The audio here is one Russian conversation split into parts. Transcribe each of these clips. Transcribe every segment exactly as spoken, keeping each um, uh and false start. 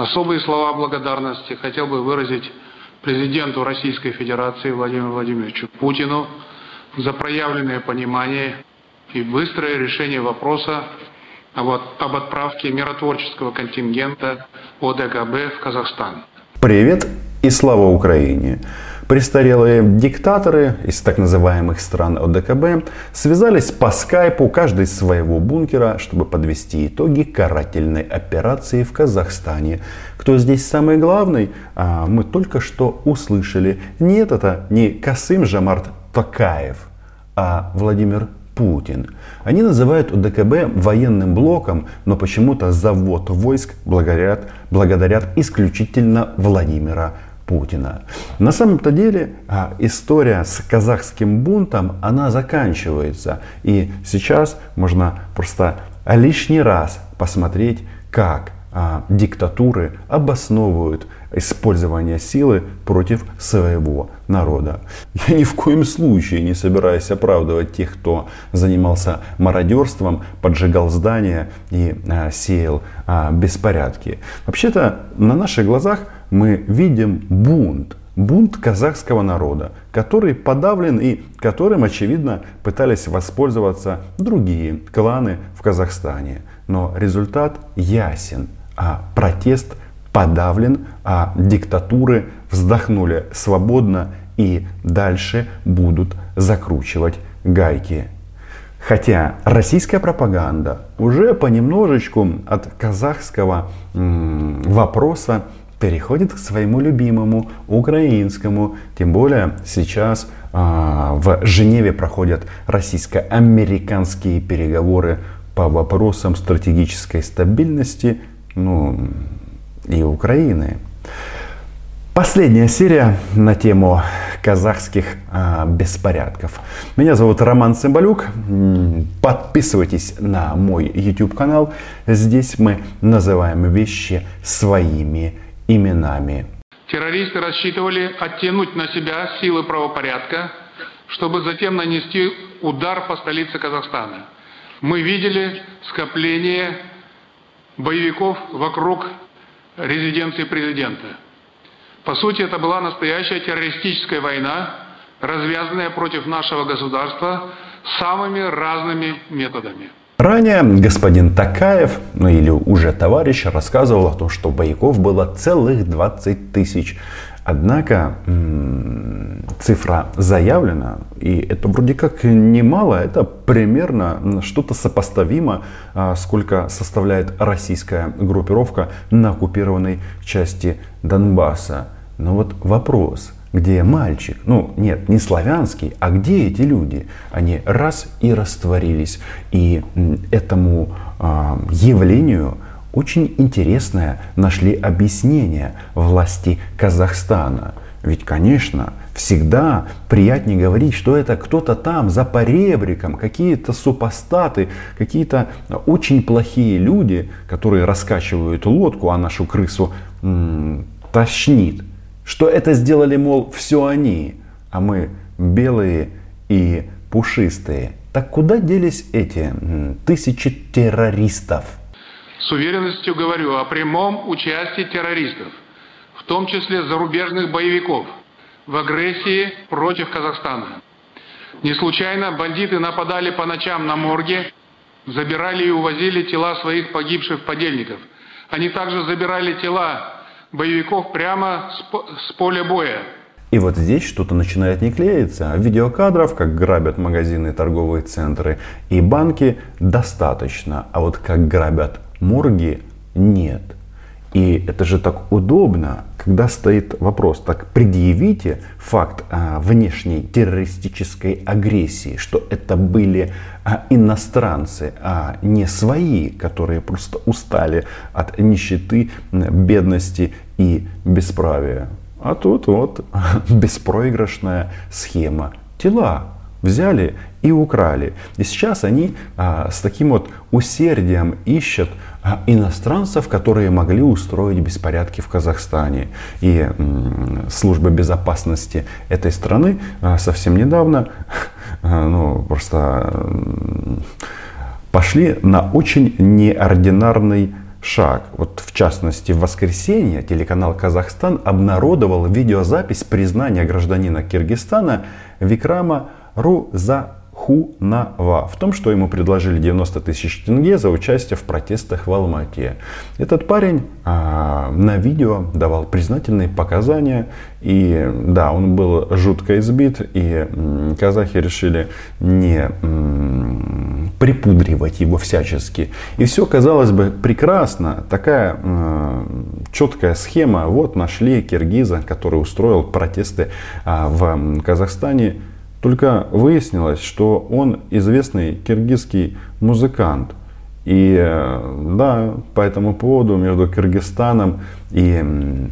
Особые слова благодарности хотел бы выразить президенту Российской Федерации Владимиру Владимировичу Путину за проявленное понимание и быстрое решение вопроса об отправке миротворческого контингента ОДКБ в Казахстан. Привет и слава Украине! Престарелые диктаторы из так называемых стран ОДКБ связались по скайпу, каждый из своего бункера, чтобы подвести итоги карательной операции в Казахстане. Кто здесь самый главный, а мы только что услышали. Нет, это не Касым-Жомарт Токаев, а Владимир Путин. Они называют ОДКБ военным блоком, но почему-то завод войск благодарят, благодарят исключительно Владимира Путина. На самом-то деле история с казахским бунтом, она заканчивается. И сейчас можно просто лишний раз посмотреть, как диктатуры обосновывают использование силы против своего народа. Я ни в коем случае не собираюсь оправдывать тех, кто занимался мародерством, поджигал здания и сеял беспорядки. Вообще-то на наших глазах мы видим бунт, бунт казахского народа, который подавлен и которым, очевидно, пытались воспользоваться другие кланы в Казахстане. Но результат ясен, а протест подавлен, а диктатуры вздохнули свободно и дальше будут закручивать гайки. Хотя российская пропаганда уже понемножечку от казахского м- вопроса переходит к своему любимому украинскому. Тем более сейчас а, в Женеве проходят российско-американские переговоры по вопросам стратегической стабильности, ну, и Украины. Последняя серия на тему казахских а, беспорядков. Меня зовут Роман Цимбалюк. Подписывайтесь на мой YouTube канал. Здесь мы называем вещи своими именами. Террористы рассчитывали оттянуть на себя силы правопорядка, чтобы затем нанести удар по столице Казахстана. Мы видели скопление боевиков вокруг резиденции президента. По сути, это была настоящая террористическая война, развязанная против нашего государства самыми разными методами. Ранее господин Токаев, ну или уже товарищ, рассказывал о том, что боевиков было целых двадцать тысяч. Однако м-м, цифра заявлена, и это вроде как немало, это примерно что-то сопоставимо, а, сколько составляет российская группировка на оккупированной части Донбасса. Но вот вопрос. Где мальчик? Ну, нет, не славянский, а где эти люди? Они раз и растворились. И этому э, явлению очень интересное нашли объяснение власти Казахстана. Ведь, конечно, всегда приятнее говорить, что это кто-то там за поребриком, какие-то супостаты, какие-то очень плохие люди, которые раскачивают лодку, а нашу крысу м- тошнит. Что это сделали, мол, все они, а мы белые и пушистые. Так куда делись эти тысячи террористов? С уверенностью говорю о прямом участии террористов, в том числе зарубежных боевиков, в агрессии против Казахстана. Не случайно бандиты нападали по ночам на морги, забирали и увозили тела своих погибших подельников. Они также забирали тела боевиков прямо с поля боя. И вот здесь что-то начинает не клеиться. Видеокадров, как грабят магазины, торговые центры и банки, достаточно. А вот как грабят морги, нет. И это же так удобно, когда стоит вопрос, так предъявите факт а, внешней террористической агрессии, что это были а, иностранцы, а не свои, которые просто устали от нищеты, бедности и бесправия. А тут вот беспроигрышная схема. Тела взяли и украли. И сейчас они а, с таким вот усердием ищут а, иностранцев, которые могли устроить беспорядки в Казахстане. И м- службы безопасности этой страны а, совсем недавно а, ну, просто а, пошли на очень неординарный шаг. Вот в частности, в воскресенье телеканал «Казахстан» обнародовал видеозапись признания гражданина Киргизстана Викрама Руза в том, что ему предложили девяносто тысяч тенге за участие в протестах в Алмате. Этот парень а, на видео давал признательные показания. И да, он был жутко избит. И м, казахи решили не м, припудривать его всячески. И все, казалось бы, прекрасно. Такая м, четкая схема. Вот нашли киргиза, который устроил протесты а, в Казахстане. Только выяснилось, что он известный киргизский музыкант. И да, по этому поводу между Киргизстаном и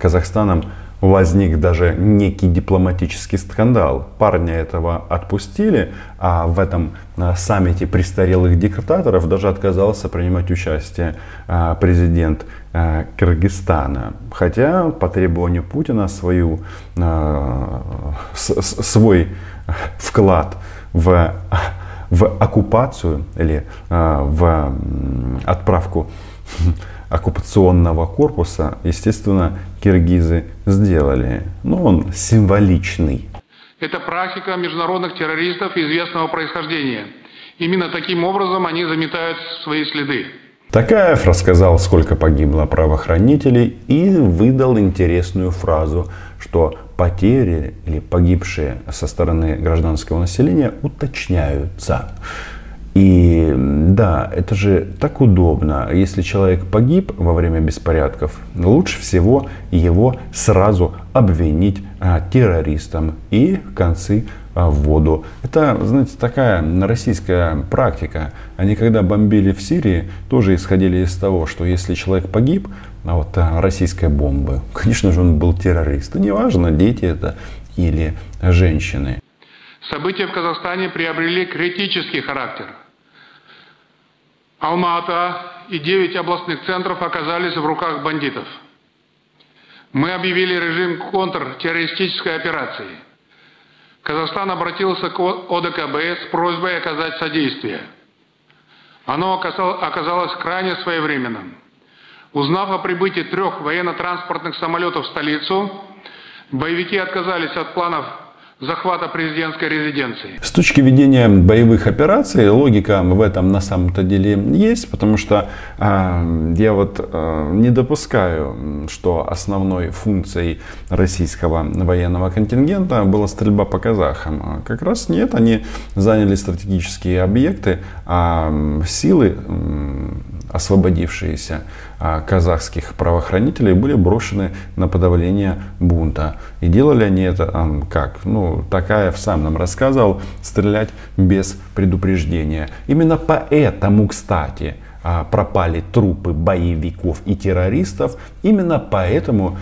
Казахстаном возник даже некий дипломатический скандал. Парня этого отпустили, а в этом саммите престарелых диктаторов даже отказался принимать участие президент Киргизстана. Хотя по требованию Путина свою, свой вклад в, в оккупацию или в отправку оккупационного корпуса, естественно, киргизы сделали. Но он символичный. Это практика международных террористов известного происхождения. Именно таким образом они заметают свои следы. Токаев рассказал, сколько погибло правоохранителей, и выдал интересную фразу, что потери или погибшие со стороны гражданского населения уточняются. И да, это же так удобно. Если человек погиб во время беспорядков, лучше всего его сразу обвинить а, террористом и концы а, в воду. Это, знаете, такая российская практика. Они когда бомбили в Сирии, тоже исходили из того, что если человек погиб, а вот а, российская бомба, конечно же, он был террорист. И неважно, дети это или женщины. События в Казахстане приобрели критический характер. Алма-Ата и девять областных центров оказались в руках бандитов. Мы объявили режим контртеррористической операции. Казахстан обратился к о дэ ка бэ с просьбой оказать содействие. Оно оказалось крайне своевременным. Узнав о прибытии трех военно-транспортных самолетов в столицу, боевики отказались от планов захвата президентской резиденции. С точки ведения боевых операций логика в этом на самом-то деле есть, потому что э, я вот э, не допускаю, что основной функцией российского военного контингента была стрельба по казахам. Как раз нет, они заняли стратегические объекты, а силы, э, освободившиеся э, казахских правоохранителей, были брошены на подавление бунта. И делали они это э, как? Ну, Токаев сам нам рассказывал, стрелять без предупреждения. Именно поэтому, кстати, пропали трупы боевиков и террористов. Именно поэтому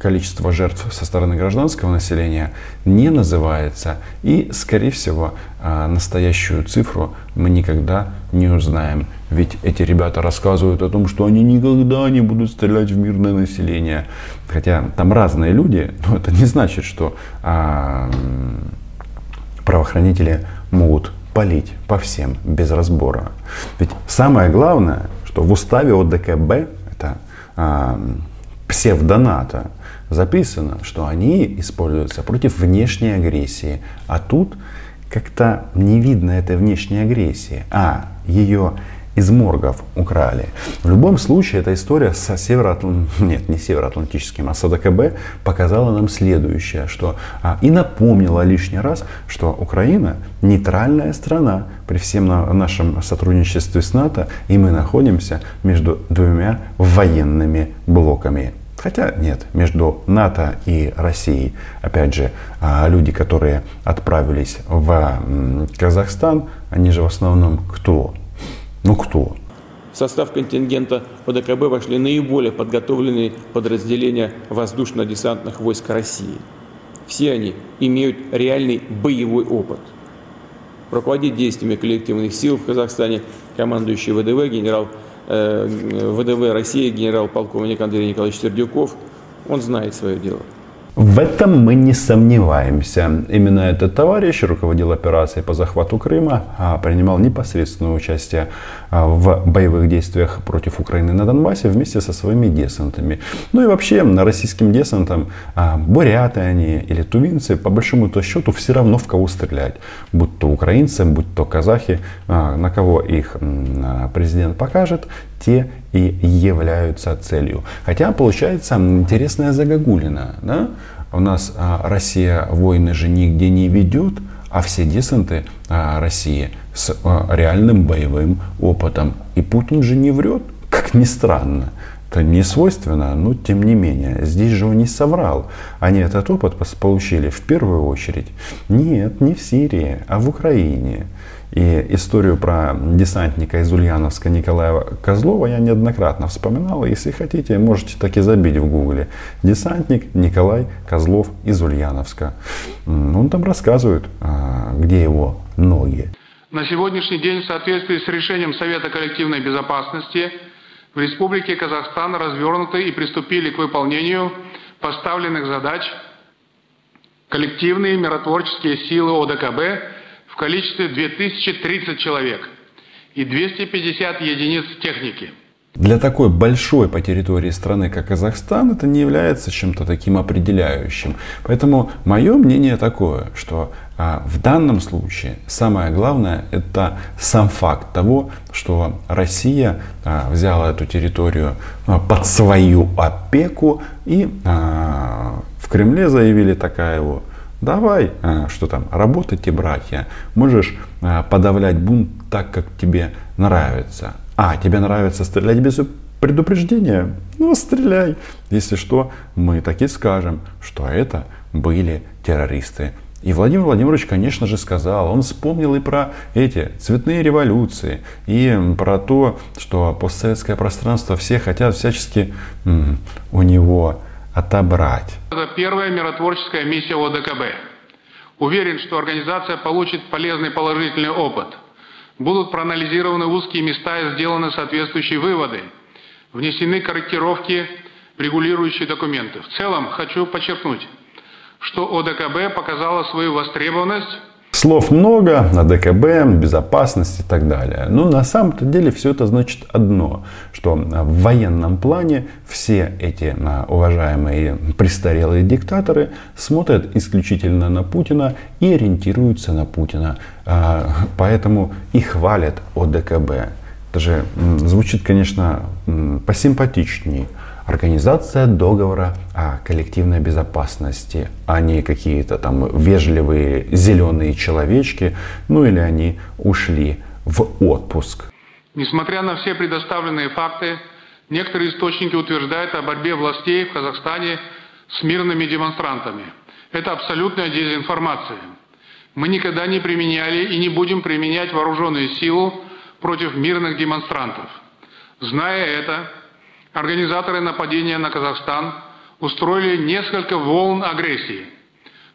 количество жертв со стороны гражданского населения не называется. И, скорее всего, настоящую цифру мы никогда не узнаем. Ведь эти ребята рассказывают о том, что они никогда не будут стрелять в мирное население. Хотя там разные люди, но это не значит, что а, правоохранители могут палить по всем без разбора. Ведь самое главное, что в уставе о дэ ка бэ, это а, псевдоната, записано, что они используются против внешней агрессии. А тут как-то не видно этой внешней агрессии. А, ее из моргов украли. В любом случае, эта история со североатлан... Нет, не североатлантическим, а с о дэ ка бэ показала нам следующее, что а, и напомнила лишний раз, что Украина нейтральная страна при всем на... нашем сотрудничестве с НАТО, и мы находимся между двумя военными блоками. Хотя нет, между НАТО и Россией, опять же, люди, которые отправились в Казахстан, они же в основном кто? Ну кто? В состав контингента о дэ ка бэ вошли наиболее подготовленные подразделения воздушно-десантных войск России. Все они имеют реальный боевой опыт. Руководить действиями коллективных сил в Казахстане командующий вэ дэ вэ, генерал э, вэ дэ вэ России, генерал-полковник Андрей Николаевич Сердюков, он знает свое дело. В этом мы не сомневаемся. Именно этот товарищ руководил операцией по захвату Крыма, принимал непосредственное участие в боевых действиях против Украины на Донбассе вместе со своими десантами. Ну и вообще, российским десантам, буряты они или тувинцы, по большому-то счету все равно в кого стрелять. Будь то украинцы, будь то казахи, на кого их президент покажет, те и являются целью. Хотя получается интересная загогулина. Да? У нас Россия войны же нигде не ведет, а все десанты России с реальным боевым опытом. И Путин же не врет, как ни странно. Это не свойственно, но тем не менее. Здесь же он не соврал. Они этот опыт получили в первую очередь. Нет, не в Сирии, а в Украине. И историю про десантника из Ульяновска Николая Козлова я неоднократно вспоминал. Если хотите, можете так и забить в гугле. Десантник Николай Козлов из Ульяновска. Он там рассказывает, где его ноги. На сегодняшний день, в соответствии с решением Совета коллективной безопасности, в Республике Казахстан развернуты и приступили к выполнению поставленных задач коллективные миротворческие силы ОДКБ в количестве две тысячи тридцать человек и двести пятьдесят единиц техники. Для такой большой по территории страны, как Казахстан, это не является чем-то таким определяющим. Поэтому мое мнение такое, что а, в данном случае самое главное — это сам факт того, что Россия а, взяла эту территорию а, под свою опеку, и а, в Кремле заявили такая его: давай, что там, работайте, братья, можешь подавлять бунт так, как тебе нравится. А, тебе нравится стрелять без предупреждения? Ну, стреляй. Если что, мы таки скажем, что это были террористы. И Владимир Владимирович, конечно же, сказал, он вспомнил и про эти цветные революции, и про то, что постсоветское пространство все хотят всячески м- у него... отобрать. Это первая миротворческая миссия ОДКБ. Уверен, что организация получит полезный положительный опыт. Будут проанализированы узкие места и сделаны соответствующие выводы. Внесены корректировки в регулирующие документы. В целом, хочу подчеркнуть, что ОДКБ показала свою востребованность. Слов много, ОДКБ, безопасность и так далее. Но на самом-то деле все это значит одно, что в военном плане все эти уважаемые престарелые диктаторы смотрят исключительно на Путина и ориентируются на Путина. Поэтому и хвалят ОДКБ. Это же звучит, конечно, посимпатичнее. Организация договора о коллективной безопасности, а не какие-то там вежливые зеленые человечки, ну или они ушли в отпуск. Несмотря на все предоставленные факты, некоторые источники утверждают о борьбе властей в Казахстане с мирными демонстрантами. Это абсолютная дезинформация. Мы никогда не применяли и не будем применять вооруженную силу против мирных демонстрантов. Зная это, организаторы нападения на Казахстан устроили несколько волн агрессии.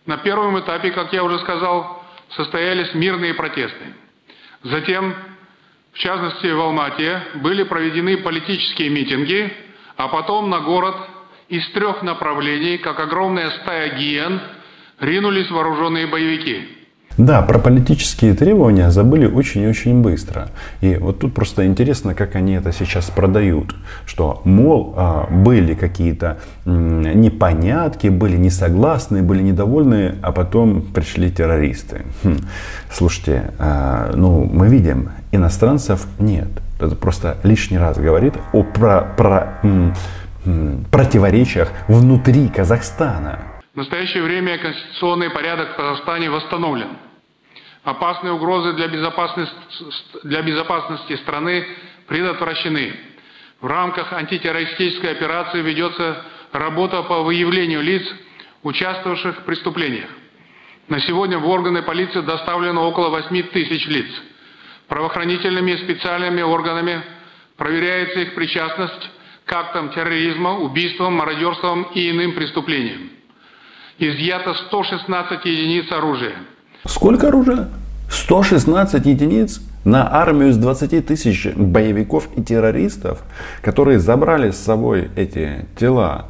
На первом этапе, как я уже сказал, состоялись мирные протесты. Затем, в частности в Алма-Ате, были проведены политические митинги, а потом на город из трех направлений, как огромная стая гиен, ринулись вооруженные боевики. Да, про политические требования забыли очень и очень быстро. И вот тут просто интересно, как они это сейчас продают. Что, мол, были какие-то непонятки, были несогласны, были недовольны, а потом пришли террористы. Хм. Слушайте, ну мы видим, иностранцев нет. Это просто лишний раз говорит о про, про, м, м, противоречиях внутри Казахстана. В настоящее время конституционный порядок в Казахстане восстановлен. Опасные угрозы для безопасности, для безопасности страны предотвращены. В рамках антитеррористической операции ведется работа по выявлению лиц, участвовавших в преступлениях. На сегодня в органы полиции доставлено около восемь тысяч лиц. Правоохранительными и специальными органами проверяется их причастность к актам терроризма, убийствам, мародерствам и иным преступлениям. Изъято сто шестнадцать единиц оружия. Сколько оружия? сто шестнадцать единиц на армию из двадцать тысяч боевиков и террористов, которые забрали с собой эти тела.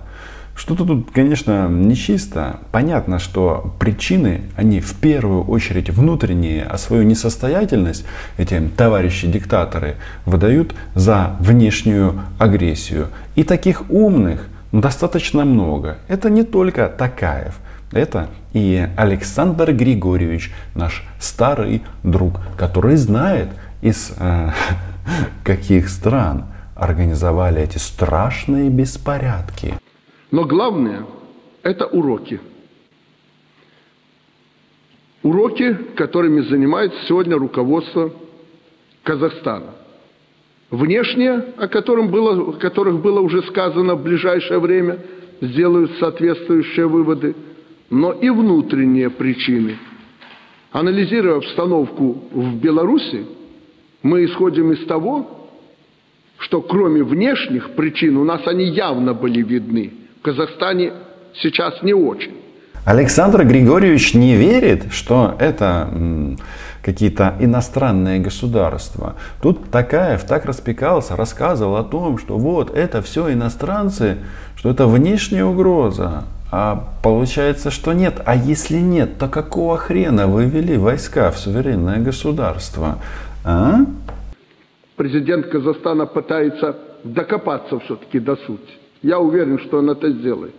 Что-то тут, конечно, нечисто. Понятно, что причины, они в первую очередь внутренние, а свою несостоятельность эти товарищи-диктаторы выдают за внешнюю агрессию. И таких умных достаточно много. Это не только Токаев. Это и Александр Григорьевич, наш старый друг, который знает, из э, каких стран организовали эти страшные беспорядки. Но главное – это уроки. Уроки, которыми занимается сегодня руководство Казахстана. Внешние, о, котором было, о которых было уже сказано, в ближайшее время сделают соответствующие выводы, но и внутренние причины. Анализируя обстановку в Беларуси, мы исходим из того, что кроме внешних причин, у нас они явно были видны, в Казахстане сейчас не очень. Александр Григорьевич не верит, что это м, какие-то иностранные государства. Тут Токаев так распекался, рассказывал о том, что вот это все иностранцы, что это внешняя угроза. А получается, что нет. А если нет, то какого хрена вы ввели войска в суверенное государство? А? Президент Казахстана пытается докопаться все-таки до сути. Я уверен, что он это сделает.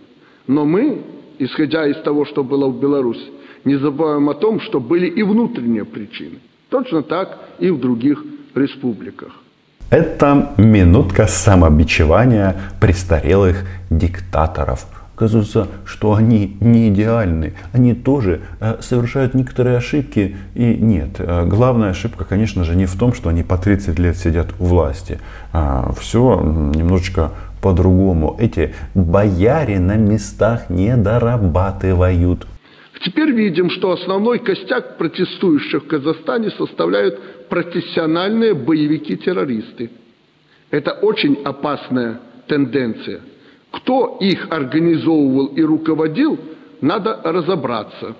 Но мы, исходя из того, что было в Беларуси, не забываем о том, что были и внутренние причины. Точно так и в других республиках. Это минутка самобичевания престарелых диктаторов. Оказывается, что они не идеальны, они тоже э, совершают некоторые ошибки. И нет, э, главная ошибка, конечно же, не в том, что они по тридцать лет сидят у власти. А, все немножечко по-другому. Эти бояре на местах не дорабатывают. Теперь видим, что основной костяк протестующих в Казахстане составляют профессиональные боевики-террористы. Это очень опасная тенденция. Кто их организовывал и руководил, надо разобраться.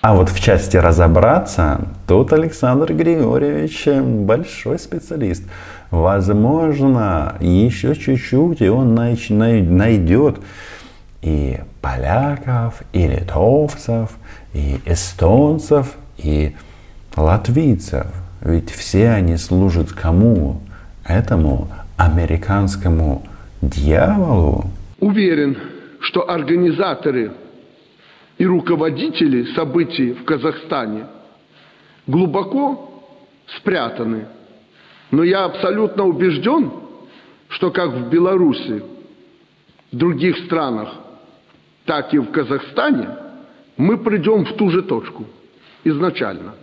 А вот в части разобраться, тут Александр Григорьевич большой специалист. Возможно, еще чуть-чуть, и он найдет и поляков, и литовцев, и эстонцев, и латвийцев. Ведь все они служат кому? Этому американскому дьяволу. Уверен, что организаторы и руководители событий в Казахстане глубоко спрятаны. Но я абсолютно убежден, что как в Беларуси, в других странах, так и в Казахстане мы придем в ту же точку изначально.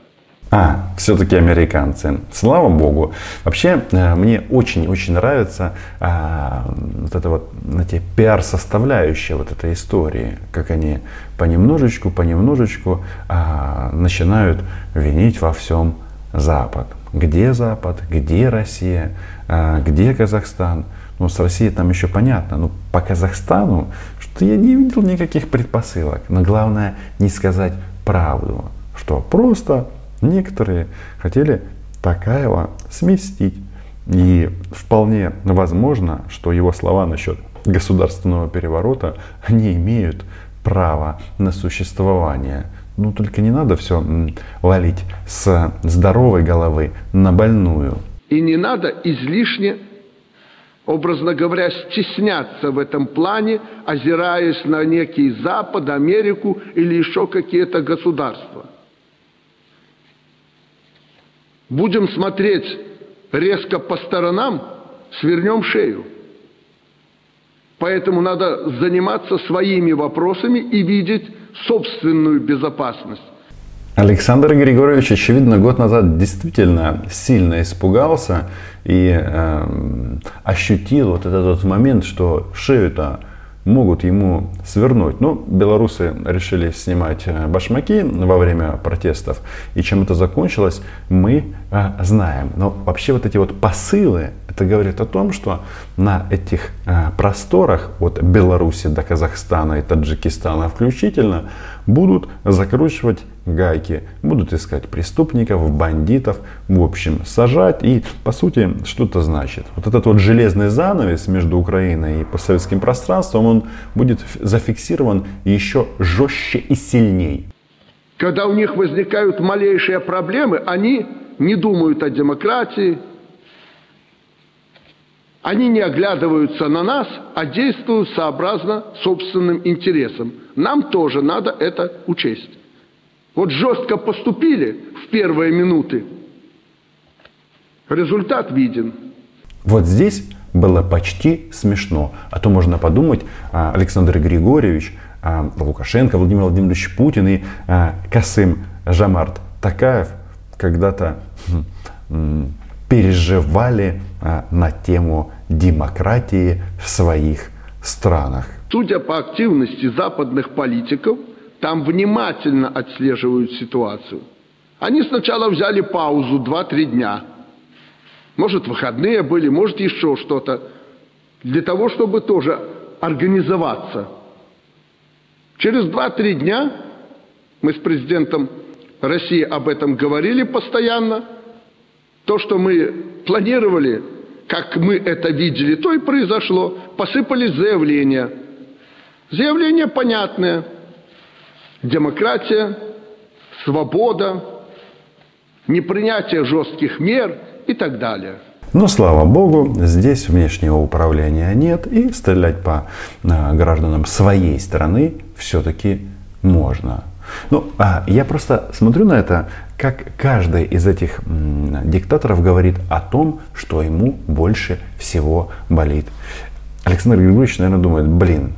А, все-таки американцы. Слава богу. Вообще, мне очень-очень нравится а, вот эта вот, знаете, пиар-составляющая вот этой истории. Как они понемножечку, понемножечку а, начинают винить во всем Запад. Где Запад? Где Россия? А, где Казахстан? Ну, с Россией там еще понятно. Но по Казахстану, что я не видел никаких предпосылок. Но главное не сказать правду, что просто... Некоторые хотели Токаева сместить. И вполне возможно, что его слова насчет государственного переворота, они имеют право на существование. Ну, только не надо все валить с здоровой головы на больную. И не надо излишне, образно говоря, стесняться в этом плане, озираясь на некий Запад, Америку или еще какие-то государства. Будем смотреть резко по сторонам, свернем шею. Поэтому надо заниматься своими вопросами и видеть собственную безопасность. Александр Григорьевич, очевидно, год назад действительно сильно испугался и э, ощутил вот этот вот момент, что шею-то могут ему свернуть. Но белорусы решили снимать башмаки во время протестов. И чем это закончилось, мы знаем. Но вообще вот эти вот посылы от Это говорит о том, что на этих просторах от Беларуси до Казахстана и Таджикистана включительно будут закручивать гайки, будут искать преступников, бандитов, в общем, сажать. И, по сути, что это значит? Вот этот вот железный занавес между Украиной и постсоветским пространством, он будет зафиксирован еще жестче и сильней. Когда у них возникают малейшие проблемы, они не думают о демократии, они не оглядываются на нас, а действуют сообразно собственным интересам. Нам тоже надо это учесть. Вот жестко поступили в первые минуты. Результат виден. Вот здесь было почти смешно. А то можно подумать, Александр Григорьевич, Лукашенко, Владимир Владимирович Путин и Касым-Жомарт Токаев когда-то переживали на тему демократии в своих странах. Судя по активности западных политиков, там внимательно отслеживают ситуацию. Они сначала взяли паузу два-три дня. Может, выходные были, может, еще что-то. Для того, чтобы тоже организоваться. Через два-три дня, мы с президентом России об этом говорили постоянно, то, что мы планировали, как мы это видели, то и произошло. Посыпались заявления. Заявления понятные. Демократия, свобода, непринятие жестких мер и так далее. Но, слава богу, здесь внешнего управления нет, и стрелять по гражданам своей страны все-таки можно. Ну, а я просто смотрю на это, как каждый из этих диктаторов говорит о том, что ему больше всего болит. Александр Григорьевич, наверное, думает, блин,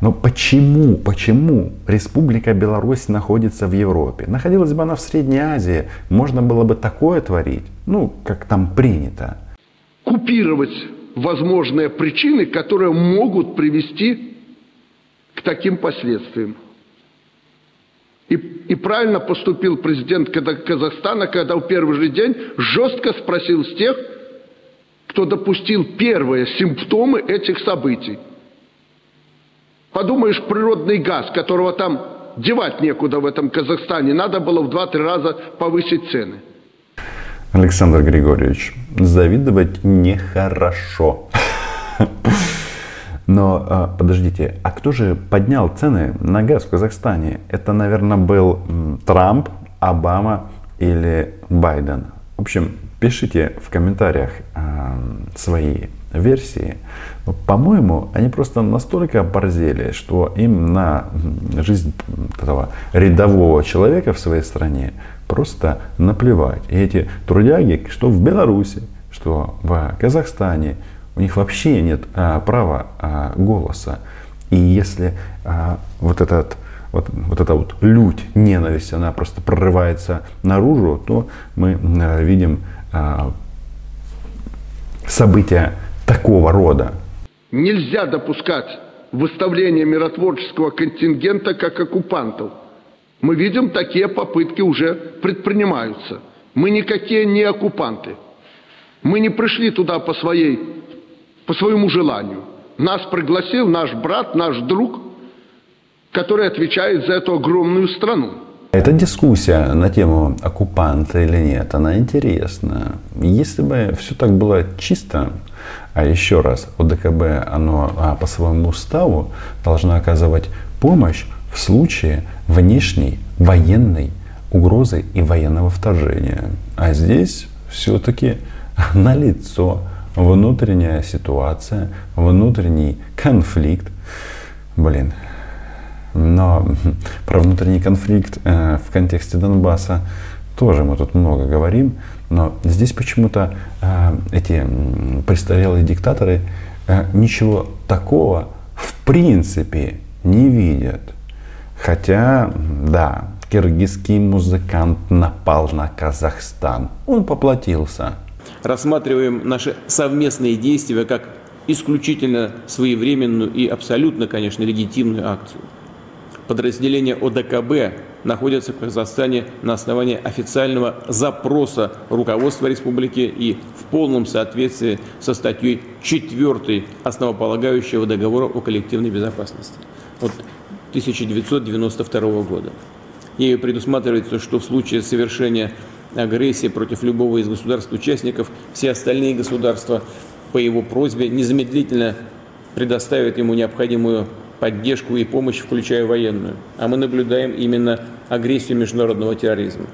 но почему, почему Республика Беларусь находится в Европе? Находилась бы она в Средней Азии, можно было бы такое творить, ну, как там принято. Купировать возможные причины, которые могут привести к таким последствиям. И, и правильно поступил президент Казахстана, когда в первый же день жестко спросил с тех, кто допустил первые симптомы этих событий. Подумаешь, природный газ, которого там девать некуда в этом Казахстане, надо было в два-три раза повысить цены. Александр Григорьевич, завидовать нехорошо. Но подождите, а кто же поднял цены на газ в Казахстане? Это, наверное, был Трамп, Обама или Байден. В общем, пишите в комментариях свои версии. По-моему, они просто настолько оборзели, что им на жизнь этого рядового человека в своей стране просто наплевать. И эти трудяги, что в Беларуси, что в Казахстане, у них вообще нет а, права а, голоса. И если а, вот, этот, вот, вот эта вот лють, ненависть, она просто прорывается наружу, то мы а, видим а, события такого рода. Нельзя допускать выставление миротворческого контингента как оккупантов. Мы видим, такие попытки уже предпринимаются. Мы никакие не оккупанты. Мы не пришли туда по, своей, по своему желанию. Нас пригласил наш брат, наш друг, который отвечает за эту огромную страну. Эта дискуссия на тему оккупанта или нет, она интересна. Если бы все так было чисто, а еще раз, ОДКБ, оно по своему уставу должно оказывать помощь в случае внешней военной угрозы и военного вторжения. А здесь все-таки налицо внутренняя ситуация, внутренний конфликт. Блин. Но про внутренний конфликт э, в контексте Донбасса тоже мы тут много говорим. Но здесь почему-то э, эти престарелые диктаторы э, ничего такого в принципе не видят. Хотя, да, киргизский музыкант напал на Казахстан. Он поплатился. Рассматриваем наши совместные действия как исключительно своевременную и абсолютно, конечно, легитимную акцию. Подразделения ОДКБ находятся в Казахстане на основании официального запроса руководства республики и в полном соответствии со статьей четвёртой основополагающего договора о коллективной безопасности от тысяча девятьсот девяносто второго года. Ею предусматривается, что в случае совершения агрессии против любого из государств-участников все остальные государства по его просьбе незамедлительно предоставят ему необходимую поддержку и помощь, включая военную. А мы наблюдаем именно агрессию международного терроризма.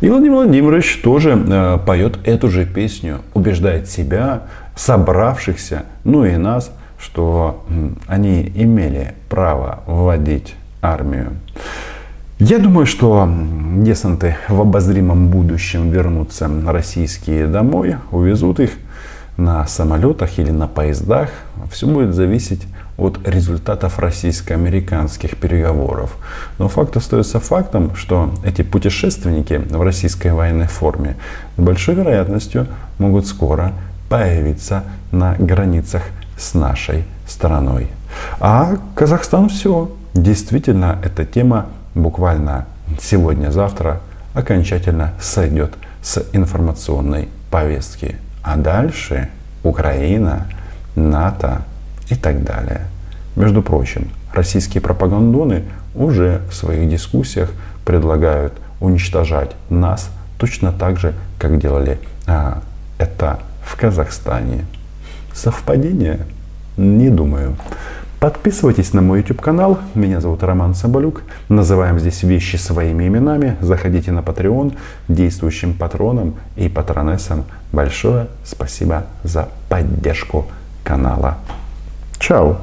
И Владимир Владимирович тоже э, поет эту же песню, убеждает себя, собравшихся, ну и нас, что м, они имели право вводить армию. Я думаю, что десанты в обозримом будущем вернутся российские домой, увезут их на самолетах или на поездах. Все будет зависеть от результатов российско-американских переговоров. Но факт остается фактом, что эти путешественники в российской военной форме с большой вероятностью могут скоро появиться на границах с нашей страной. А Казахстан все. Действительно, эта тема буквально сегодня-завтра окончательно сойдет с информационной повестки. А дальше Украина, НАТО и так далее. Между прочим, российские пропагандоны уже в своих дискуссиях предлагают уничтожать нас точно так же, как делали а, это в Казахстане. Совпадение? Не думаю. Подписывайтесь на мой YouTube канал. Меня зовут Роман Цимбалюк. Называем здесь вещи своими именами. Заходите на Patreon. Действующим патронам и патронессам большое спасибо за поддержку канала. Чао!